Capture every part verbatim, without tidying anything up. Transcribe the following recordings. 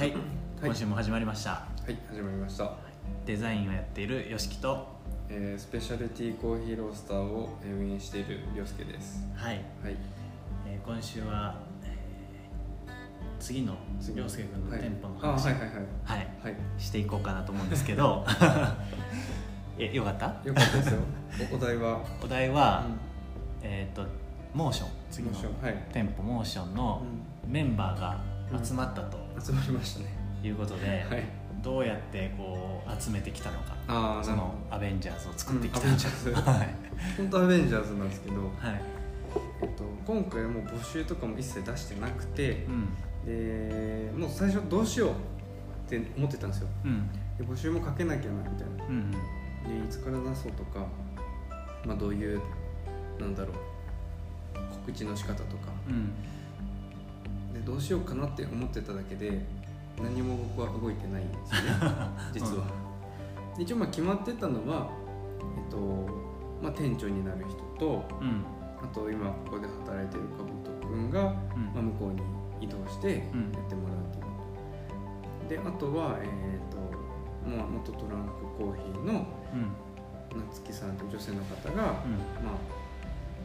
はい、今週も始まりました。はい、始まりました。デザインをやっているよしきと、えー、スペシャルティーコーヒーロースターを運営しているりょうすけです。はい、はい、えー、今週は、えー、次のりょうすけ君の店舗の話をしていこうかなと思うんですけどえ、よかった？よかったですよ。お題はお題は、うん、えっとモーション、次の店舗モーションのメンバーが集まったと、うん、集まりましたね。いうことで、はい、どうやってこう集めてきたのか、あそのアベンジャーズを作ってきたのか、本当アベンジャーズなんですけど、はい、えっと、今回はもう募集とかも一切出してなくて、うん、でもう最初どうしようって思ってたんですよ、うん、で募集もかけなきゃなみたいな、うんうん、でいつから出そうとか、まあ、どういうなんだろう告知の仕方とか、うん、でどうしようかなって思ってただけで何も僕は動いてないんですよね実は、うん、一応まあ決まってたのは、えっとまあ、店長になる人と、うん、あと今ここで働いてるかぶとくんが、うんまあ、向こうに移動してやってもらうという、うん、であとは、えー、ともう元トランクコーヒーのなつきさんという女性の方が、うんまあ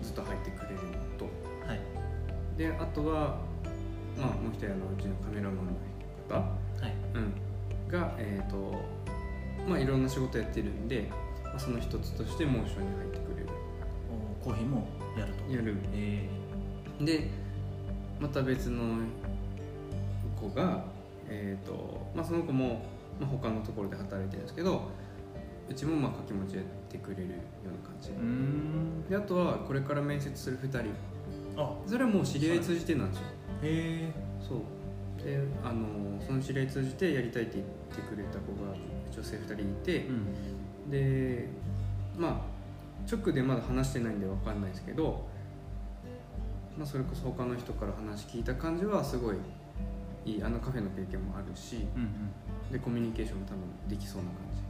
ずっと入ってくれるのと、はい、であとは、まあ、もう一人のうちのカメラマンの方、はいうん、が、えーとまあ、いろんな仕事やってるんで、まあ、その一つとしてモーションに入ってくれる。コーヒーもやるとやる、えー、でまた別の子が、えーとまあ、その子も、まあ、他のところで働いてるんですけど、うちもまあ掛け持ちやってくれるような感じ。うーんであとはこれから面接するふたり、あそれはもう知り合い通じてなんですよ。へえそうで、あのその知り合い通じてやりたいって言ってくれた子が女性ふたりいて、うん、でまあ直でまだ話してないんで分かんないですけど、まあ、それこそ他の人から話聞いた感じはすごいいい、あのカフェの経験もあるし、うんうん、でコミュニケーションも多分できそうな感じ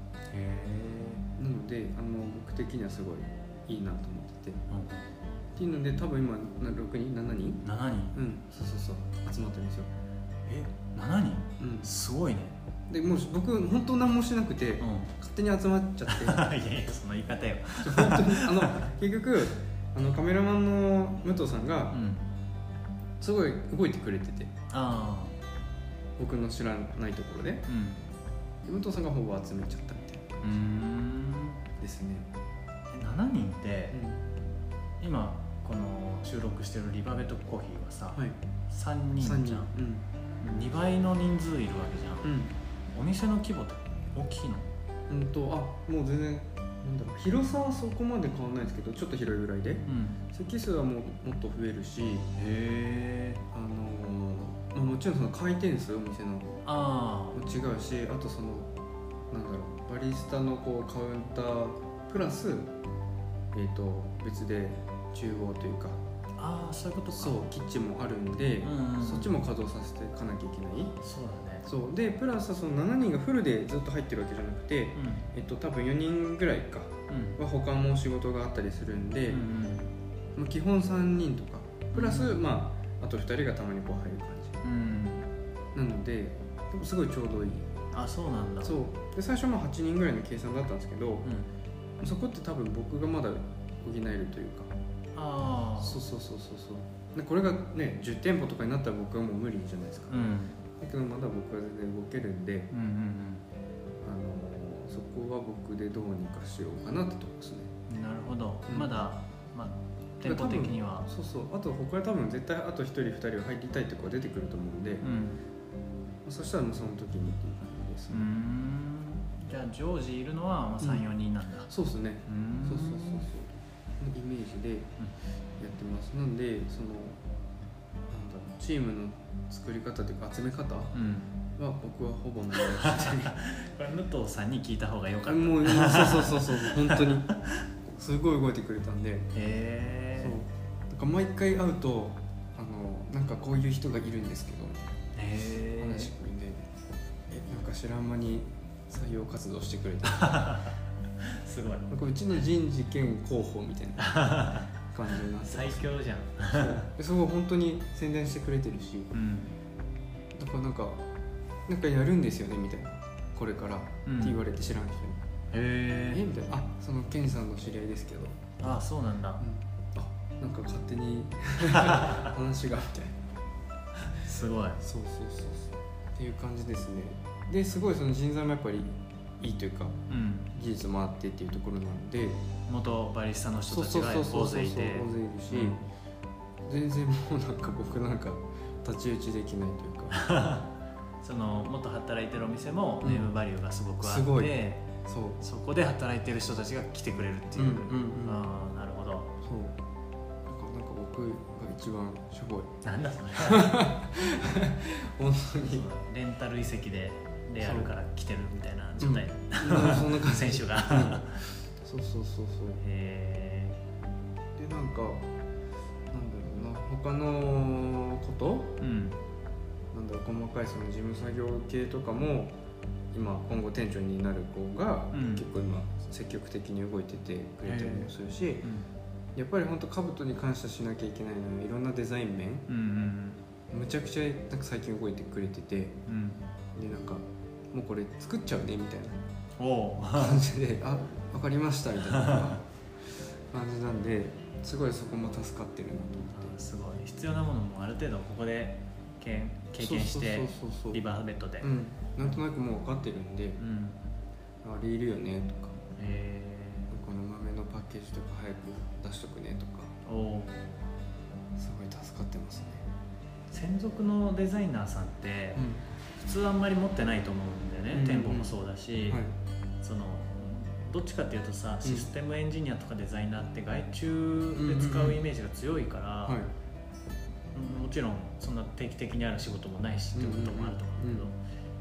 なので、あの僕的にはすごいいいなと思ってて、うん、っていうので多分今ろくにんしちにんしちにん、うん、そうそうそう集まってるんですよ。えしちにん、うん、すごいね。でもう僕本当何もしなくて、うん、勝手に集まっちゃっていやいやその言い方よ本当にあの結局あのカメラマンの武藤さんが、うん、すごい動いてくれてて、あ僕の知らないところで、うん、武藤さんがほぼ集めちゃったみたいな。うーんですね。しちにんって、うん、今この収録してるリバベットコーヒーはさ、はい、さんにんじゃん、うん、にばいの人数いるわけじゃん、うん、お店の規模って大きいの？うんとあもう全然なんだろう、広さはそこまで変わんないですけどちょっと広いぐらいで、うん、席数はもうもっと増えるし、へーあのーまあ、もちろんその回転数お店のあも違うし、あとそのなんだろうバリスタのこうカウンタープラス、えー、と別で厨房というか、あそういうことか、そうキッチンもあるんで、うんうん、そっちも稼働させていかなきゃいけない。そうだね。そうでプラスそのしちにんがフルでずっと入ってるわけじゃなくて、うんえー、と多分よにんぐらいかは他も仕事があったりするんで、うんうん、基本さんにんとかプラス、うんまあ、あとふたりがたまにこう入る感じ、うん、なのでですごいちょうどいい。あそうなんだ。そうで最初ははちにんぐらいの計算だったんですけど、うん、そこって多分僕がまだ補えるというか、あそうそうそうそうそうでこれがねじゅう店舗とかになったら僕はもう無理じゃないですか、うん、だけどまだ僕は全然動けるんで、うんうんうん、あのそこは僕でどうにかしようかなってとこですね。なるほど、うん、まだ、まあ、店舗的にはそうそう、あと他は多分絶対あとひとりふたりは入りたいって子が出てくると思うんで、うん、そしたらもうその時にっていう感じ。うーんじゃあ常時いるのは さんよにんなんだ、うん、そうですね。うそうそうそうそうイメージでやってます、うん、なんでそのなんだろうチームの作り方というか集め方は僕はほぼないので武藤さんに聞いた方が良かった。もうそうそうそうそう本当にすごい動いてくれたんで、へそうだから毎回会うとあのなんかこういう人がいるんですけどへ話聞くんでなんか知らん間に採用活動してくれたすごいなんかうちの人事兼広報みたいな感じになってます最強じゃんそうでそこ本当に宣伝してくれてるし、うん、だからなんかなんかやるんですよねみたいな、これから、うん、って言われて知らん人に、へえみたいな、あ、そのケンさんの知り合いですけど、ああそうなんだ、うん、あ、なんか勝手に話がみたいなすごい、そうそうそうそうっていう感じですね。で、すごいその人材もやっぱりいいというか、うん、技術もあってっていうところなので、元バリスタの人たちが大勢いて、大勢いるし、うん、全然もうなんか僕なんか立ち打ちできないというかその元働いてるお店もネームバリューがすごくあって、うん、そうそこで働いてる人たちが来てくれるっていう、うんうんうん、ああなるほど、そうなんか、なんか僕が一番しょぼい、なんだそれ本当にレンタル遺跡でレアルから来てるみたいな状態、うん、そんな感じ選手が、うん、そうそうそうそう、へえ。でなんかなんだろうな、他のこと、うん、なんだろう細かいその事務作業系とかも今今後店長になる子が結構今積極的に動いててくれたりもするし、うん、やっぱり本当兜に感謝しなきゃいけないのはいろんなデザイン面、うんうん、むちゃくちゃなんか最近動いてくれてて、うん、でなんかもうこれ作っちゃうねみたいな感じで、あ、分かりましたみたいな感じなんで、すごいそこも助かってるなと思って、すごい必要なものもある程度ここで経験して、リバーベッドで、うん、なんとなくもう分かってるんで、うん、あれいるよねとか、えー、この豆のパッケージとか早く出しとくねとか、おすごい助かってますね。専属のデザイナーさんって、うん、普通あんまり持ってないと思うんだよね、うん、店舗もそうだし、はい、そのどっちかっていうとさ、システムエンジニアとかデザイナーって外注で使うイメージが強いから、うんうんうん、もちろんそんな定期的にある仕事もないしっていうこともあると思うけど、うん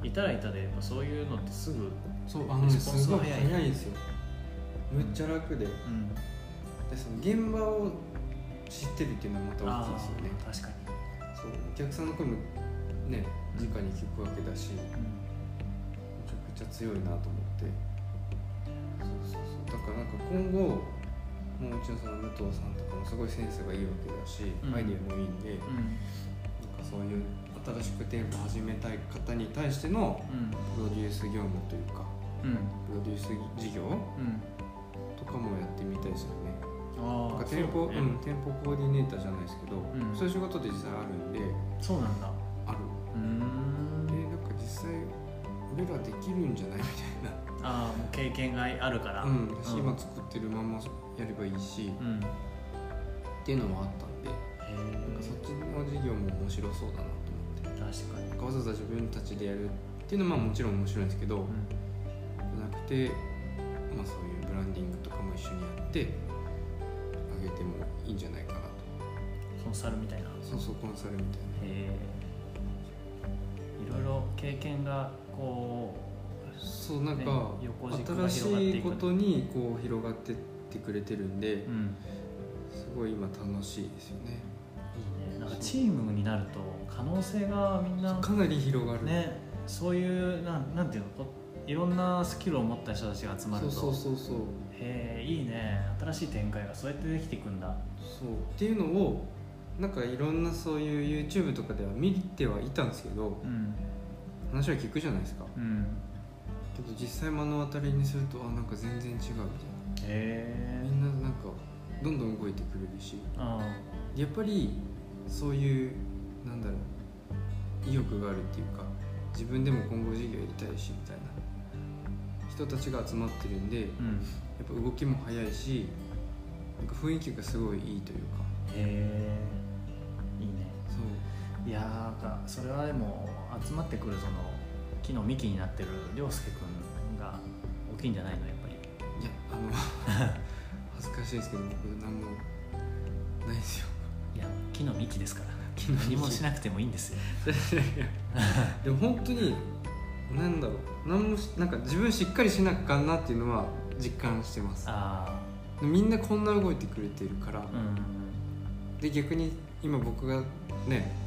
うん、いたらいたでやっぱそういうのってすぐレスポンスが早い、ね、すごい早いですよ、むっちゃ楽で、うんうん、でその現場を知ってるっていうのはまた大きいですよね。確かにそう、お客さんの声もね直に聞くわけだし、うん、めちゃくちゃ強いなと思って、そうそうそう、だからなんか今後もううちのその武藤さんとかもすごいセンスがいいわけだし、うん、アイデアもいいんで、うん、なんかそういう新しく店舗始めたい方に対してのプロデュース業務というか、うん、プロデュース事業、うん、とかもやってみたいですよね。ああ、店舗、うん、店舗コーディネーターじゃないですけど、うん、そういう仕事って実際あるんで、そうなんだ。俺らできるんじゃないみたいな、ああ経験があるから、うん、私今作ってるままやればいいし、うん、っていうのもあったんで、なんかそっちの事業も面白そうだなと思って、確かにわざわざ自分たちでやるっていうのはもちろん面白いんですけど、うん、じゃなくて、まあ、そういうブランディングとかも一緒にやってあげてもいいんじゃないかなと。コンサルみたいな、そうそうコンサルみたいな、へえ、いろいろ経験がこう、そうなんか新しいことにこう広がってってくれてるんで、うん、すごい今楽しいですよね。いいね、なんかチームになると可能性がみんなかなり広がるね。そういうな ん, なんていうのこういろんなスキルを持った人たちが集まると、そうそうそうそう、へえいいね、新しい展開がそうやってできていくんだ。そうっていうのをなんかいろんなそういう YouTube とかでは見てはいたんですけど、うん、話は聞くじゃないですか、うん、けど実際目の当たりにすると、あ、なんか全然違うみたいな、えー、みんななんかどんどん動いてくれるし、あやっぱりそういうなんだろう意欲があるっていうか、自分でも今後事業やりたいしみたいな人たちが集まってるんで、うん、やっぱ動きも早いし、なんか雰囲気がすごいいいというか、えー、いいね。そういやなんかそれはでも集まってくるその木の幹になってる涼介くんが大きいんじゃないのやっぱり。いやあの恥ずかしいですけど僕何もないですよ。いや木の幹ですから。木の幹何もしなくてもいいんですよ。でも本当に何だろう、何もなんか自分しっかりしなあかんなっていうのは実感してます。あみんなこんな動いてくれてるから。うん、で逆に今僕がね。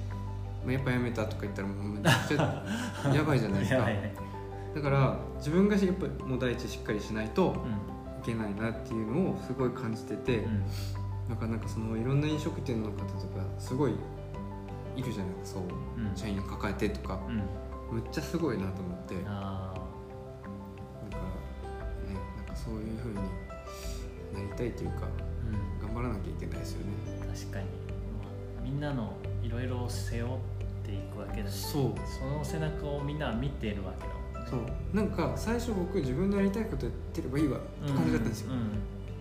やっぱやめたとか言ったらもうめちゃくちゃやばいじゃないですかね、だから自分がやっぱりもう第一しっかりしないといけないなっていうのをすごい感じてて、うん、なかなかそのいろんな飲食店の方とかすごいいるじゃないですか、そう、うん、社員を抱えてとか、うん、むっちゃすごいなと思って、あなんかね、なんかそういう風になりたいというか、うん、頑張らなきゃいけないですよね。確かに、まあ、みんなのいろいろ背負っていくわけだし、そうその背中をみんな見ているわけだもんね。そうなんか最初僕自分のやりたいことやってればいいわって感じだったんですよ、うんうんう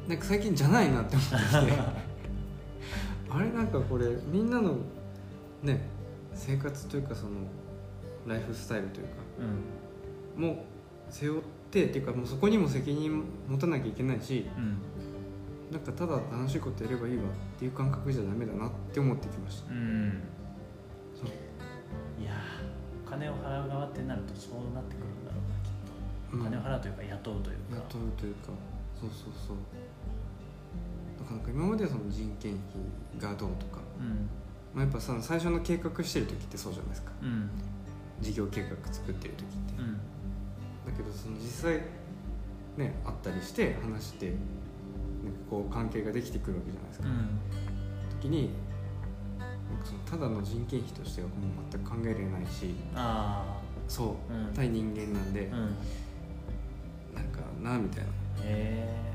ん、なんか最近じゃないなって思ってきてあれなんかこれみんなのね生活というかそのライフスタイルというか、うん、もう背負ってっていうかもうそこにも責任持たなきゃいけないし、うん、なんかただ楽しいことやればいいわっていう感覚じゃダメだなって思ってきました、うん、そういやお金を払う側ってなるとそうなってくるんだろうなきっと、うん、お金を払うというか雇うというか雇うというかそうそうそうなんか今まではその人件費がどうとか、うんまあ、やっぱさ最初の計画してる時ってそうじゃないですか、うん、事業計画作ってる時って、うん、だけどその実際ね会ったりして話してなんかこう関係ができてくるわけじゃないですか、うん、時になんかそのただの人件費としてはもう全く考えれないしあそう、うん、対人間なんで、うん、なんかなみたいなへー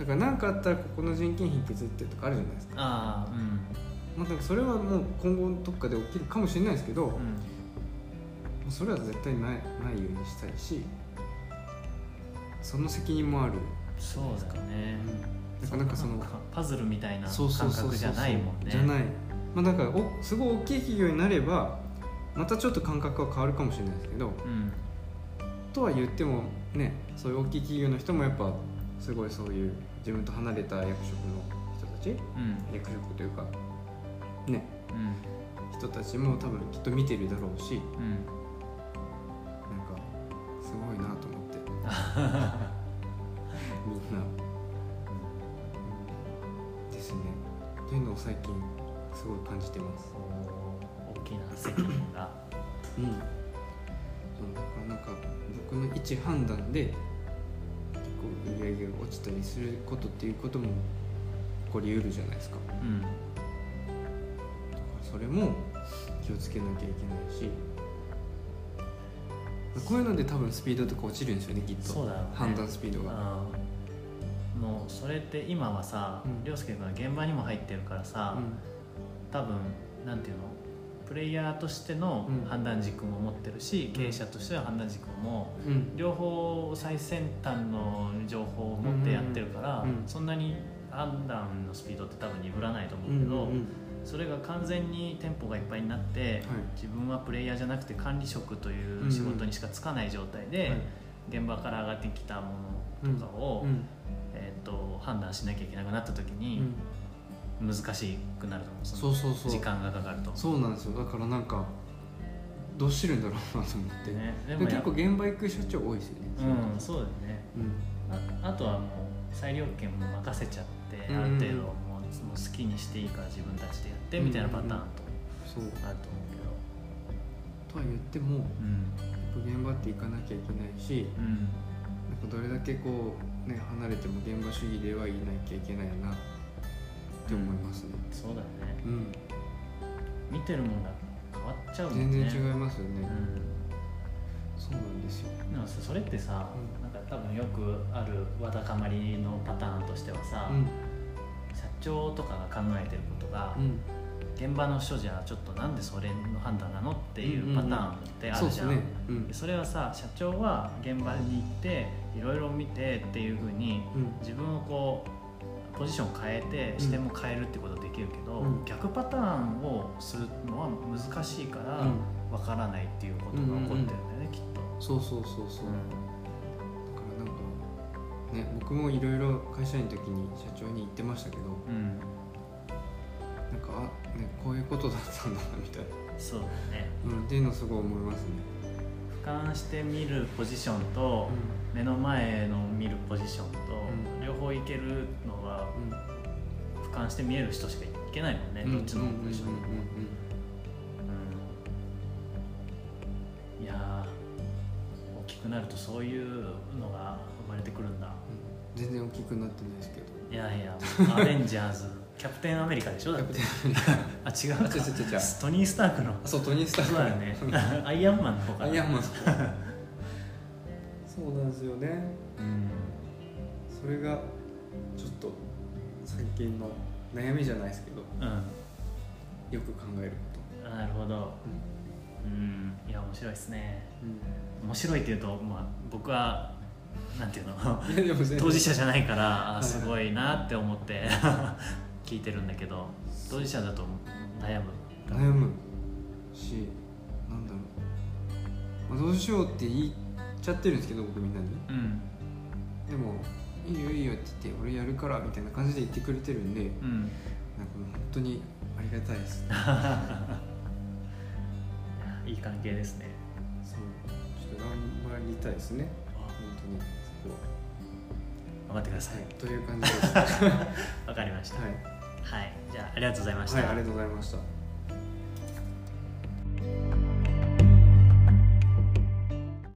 だから何かあったらここの人件費削ってとかあるじゃないですか。ああ、うん。まあ、それはもう今後のどっかで起きるかもしれないですけど、うん、それは絶対ない、ないようにしたいし、その責任もある。そうだよね。うん、なんかなんかそのパズルみたいな感覚じゃないもんね。じゃない。まあなんかおすごい大きい企業になればまたちょっと感覚は変わるかもしれないですけど、うん、とは言ってもね、そういう大きい企業の人もやっぱすごいそういう。自分と離れた役職の人たち、うん、役職というかね、うん、人たちも多分きっと見てるだろうし、うん、なんかすごいなと思ってみんなですねというのを最近すごい感じてます。大きな責任が、うん、そうなんかなんか僕の一判断で売り上げが落ちたりすることっていうことも起こりうるじゃないですか、うん、だからそれも気をつけなきゃいけないしこういうので多分スピードとか落ちるんですよねきっと。そうだろうね、判断スピードがあーもうそれって今はさ涼介君は現場にも入ってるからさ、うん、多分なんていうのプレイヤーとしての判断軸も持ってるし、うん、経営者としての判断軸も、うん、両方最先端の情報を持ってやってるから、うんうん、そんなに判断のスピードって多分鈍らないと思うけど、うんうん、それが完全に店舗がいっぱいになって、はい、自分はプレイヤーじゃなくて管理職という仕事にしか就かない状態で、うんうん、現場から上がってきたものとかを、うんうんえー、と判断しなきゃいけなくなった時に、うん難しくなると思う。そのそうそうそう時間がかかると。そうなんですよ。だからなんかどうしてるんだろうなと思って、ね、でも結構現場行く社長多いですよね。うんそうだよね、うんあ。あとはもう裁量権も任せちゃって、うん、ある程度もう好きにしていいから自分たちでやって、うん、みたいなパターンとあると思うけど。とは言っても、うん、現場って行かなきゃいけないし、うん、なんかどれだけこうね離れても現場主義ではいなきゃいけないな。って思いますね、うん、そうだね、うん、見てるものが変わっちゃうもんね。全然違いますよね、うん、そうなんですよ。でもそれってさ、うん、なんか多分よくあるわだかまりのパターンとしてはさ、うん、社長とかが考えてることが、うん、現場の人じゃちょっとなんでそれの判断なのっていうパターンってあるじゃん、うんうんうん そうですね、うん、それはさ社長は現場に行っていろいろ見てっていう風に、うん、自分をこうポジション変えて視点も変えるってことはできるけど、うん、逆パターンをするのは難しいから分からないっていうことが起こってるんだよね、うんうんうん、きっと。そうそうそうそう、うん、だからなんかね僕もいろいろ会社員の時に社長に言ってましたけど、うん、なんかあ、ね、こういうことだったんだなみたいな。そうだね、うん、っていうのすごい思いますね。俯瞰して見るポジションと、うん、目の前の見るポジションと、うん、両方いけるの俯瞰して見える人しかいけないもんね、うん、どっちの方でしょう。いや大きくなるとそういうのが生まれてくるんだ、うん、全然大きくなってないですけど。いやいやアベンジャーズキャプテンアメリカでしょだってあ、違うかトニー・スタークのそう、トニー・スタークのそうだよねアイアンマンの方かなアイアンマンそうなんですよね、うん、それがちょっと最近の悩みじゃないですけど、うん、よく考えること。なるほど、うん、うん、いや面白いですね、うん、面白いっていうと、まあ、僕はなんていうの当事者じゃないからあすごいなって思って聞いてるんだけど、当事者だと悩む悩むし、なんだろう、まあ、どうしようって言っちゃってるんですけど僕みんなに、うん、でもいいよいいよって言って俺やるからみたいな感じで言ってくれてるんで、うん、なんか本当にありがたいですいい関係ですね。そうちょっと頑張りたいですね本当に。そこ頑張ってください、はい、という感じですわかりました、はいはい、じゃあありがとうございました。はい、ありがとうございました。